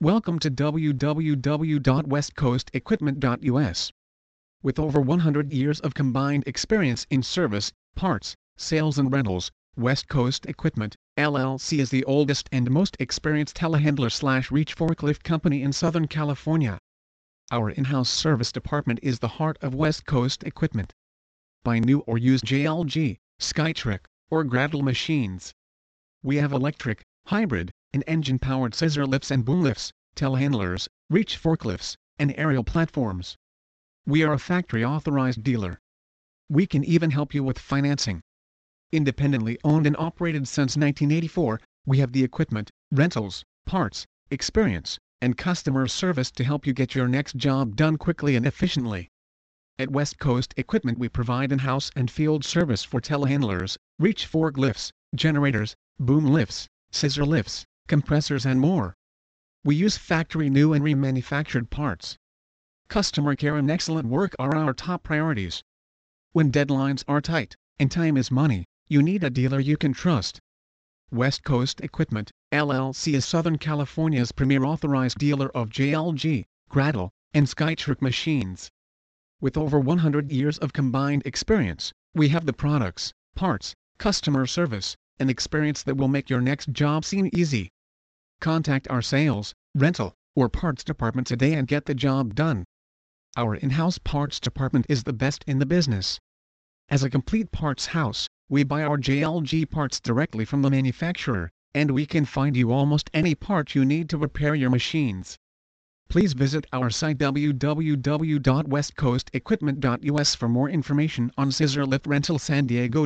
Welcome to www.westcoastequipment.us. With over 100 years of combined experience in service, parts, sales and rentals, West Coast Equipment, LLC is the oldest and most experienced telehandler/reach forklift company in Southern California. Our in-house service department is the heart of West Coast Equipment. Buy new or used JLG, SkyTrak, or Gradle machines. We have electric, hybrid, and engine-powered scissor lifts and boom lifts, telehandlers, reach forklifts, and aerial platforms. We are a factory-authorized dealer. We can even help you with financing. Independently owned and operated since 1984, we have the equipment, rentals, parts, experience, and customer service to help you get your next job done quickly and efficiently. At West Coast Equipment, we provide in-house and field service for telehandlers, reach forklifts, generators, boom lifts, scissor lifts, compressors and more. We use factory new and remanufactured parts. Customer care and excellent work are our top priorities. When deadlines are tight, and time is money, you need a dealer you can trust. West Coast Equipment, LLC is Southern California's premier authorized dealer of JLG, Gradle, and SkyTrak machines. With over 100 years of combined experience, we have the products, parts, customer service, an experience that will make your next job seem easy. Contact our sales, rental, or parts department today and get the job done. Our in-house parts department is the best in the business. As a complete parts house, we buy our JLG parts directly from the manufacturer, and we can find you almost any part you need to repair your machines. Please visit our site www.westcoastequipment.us for more information on scissor lift rental San Diego.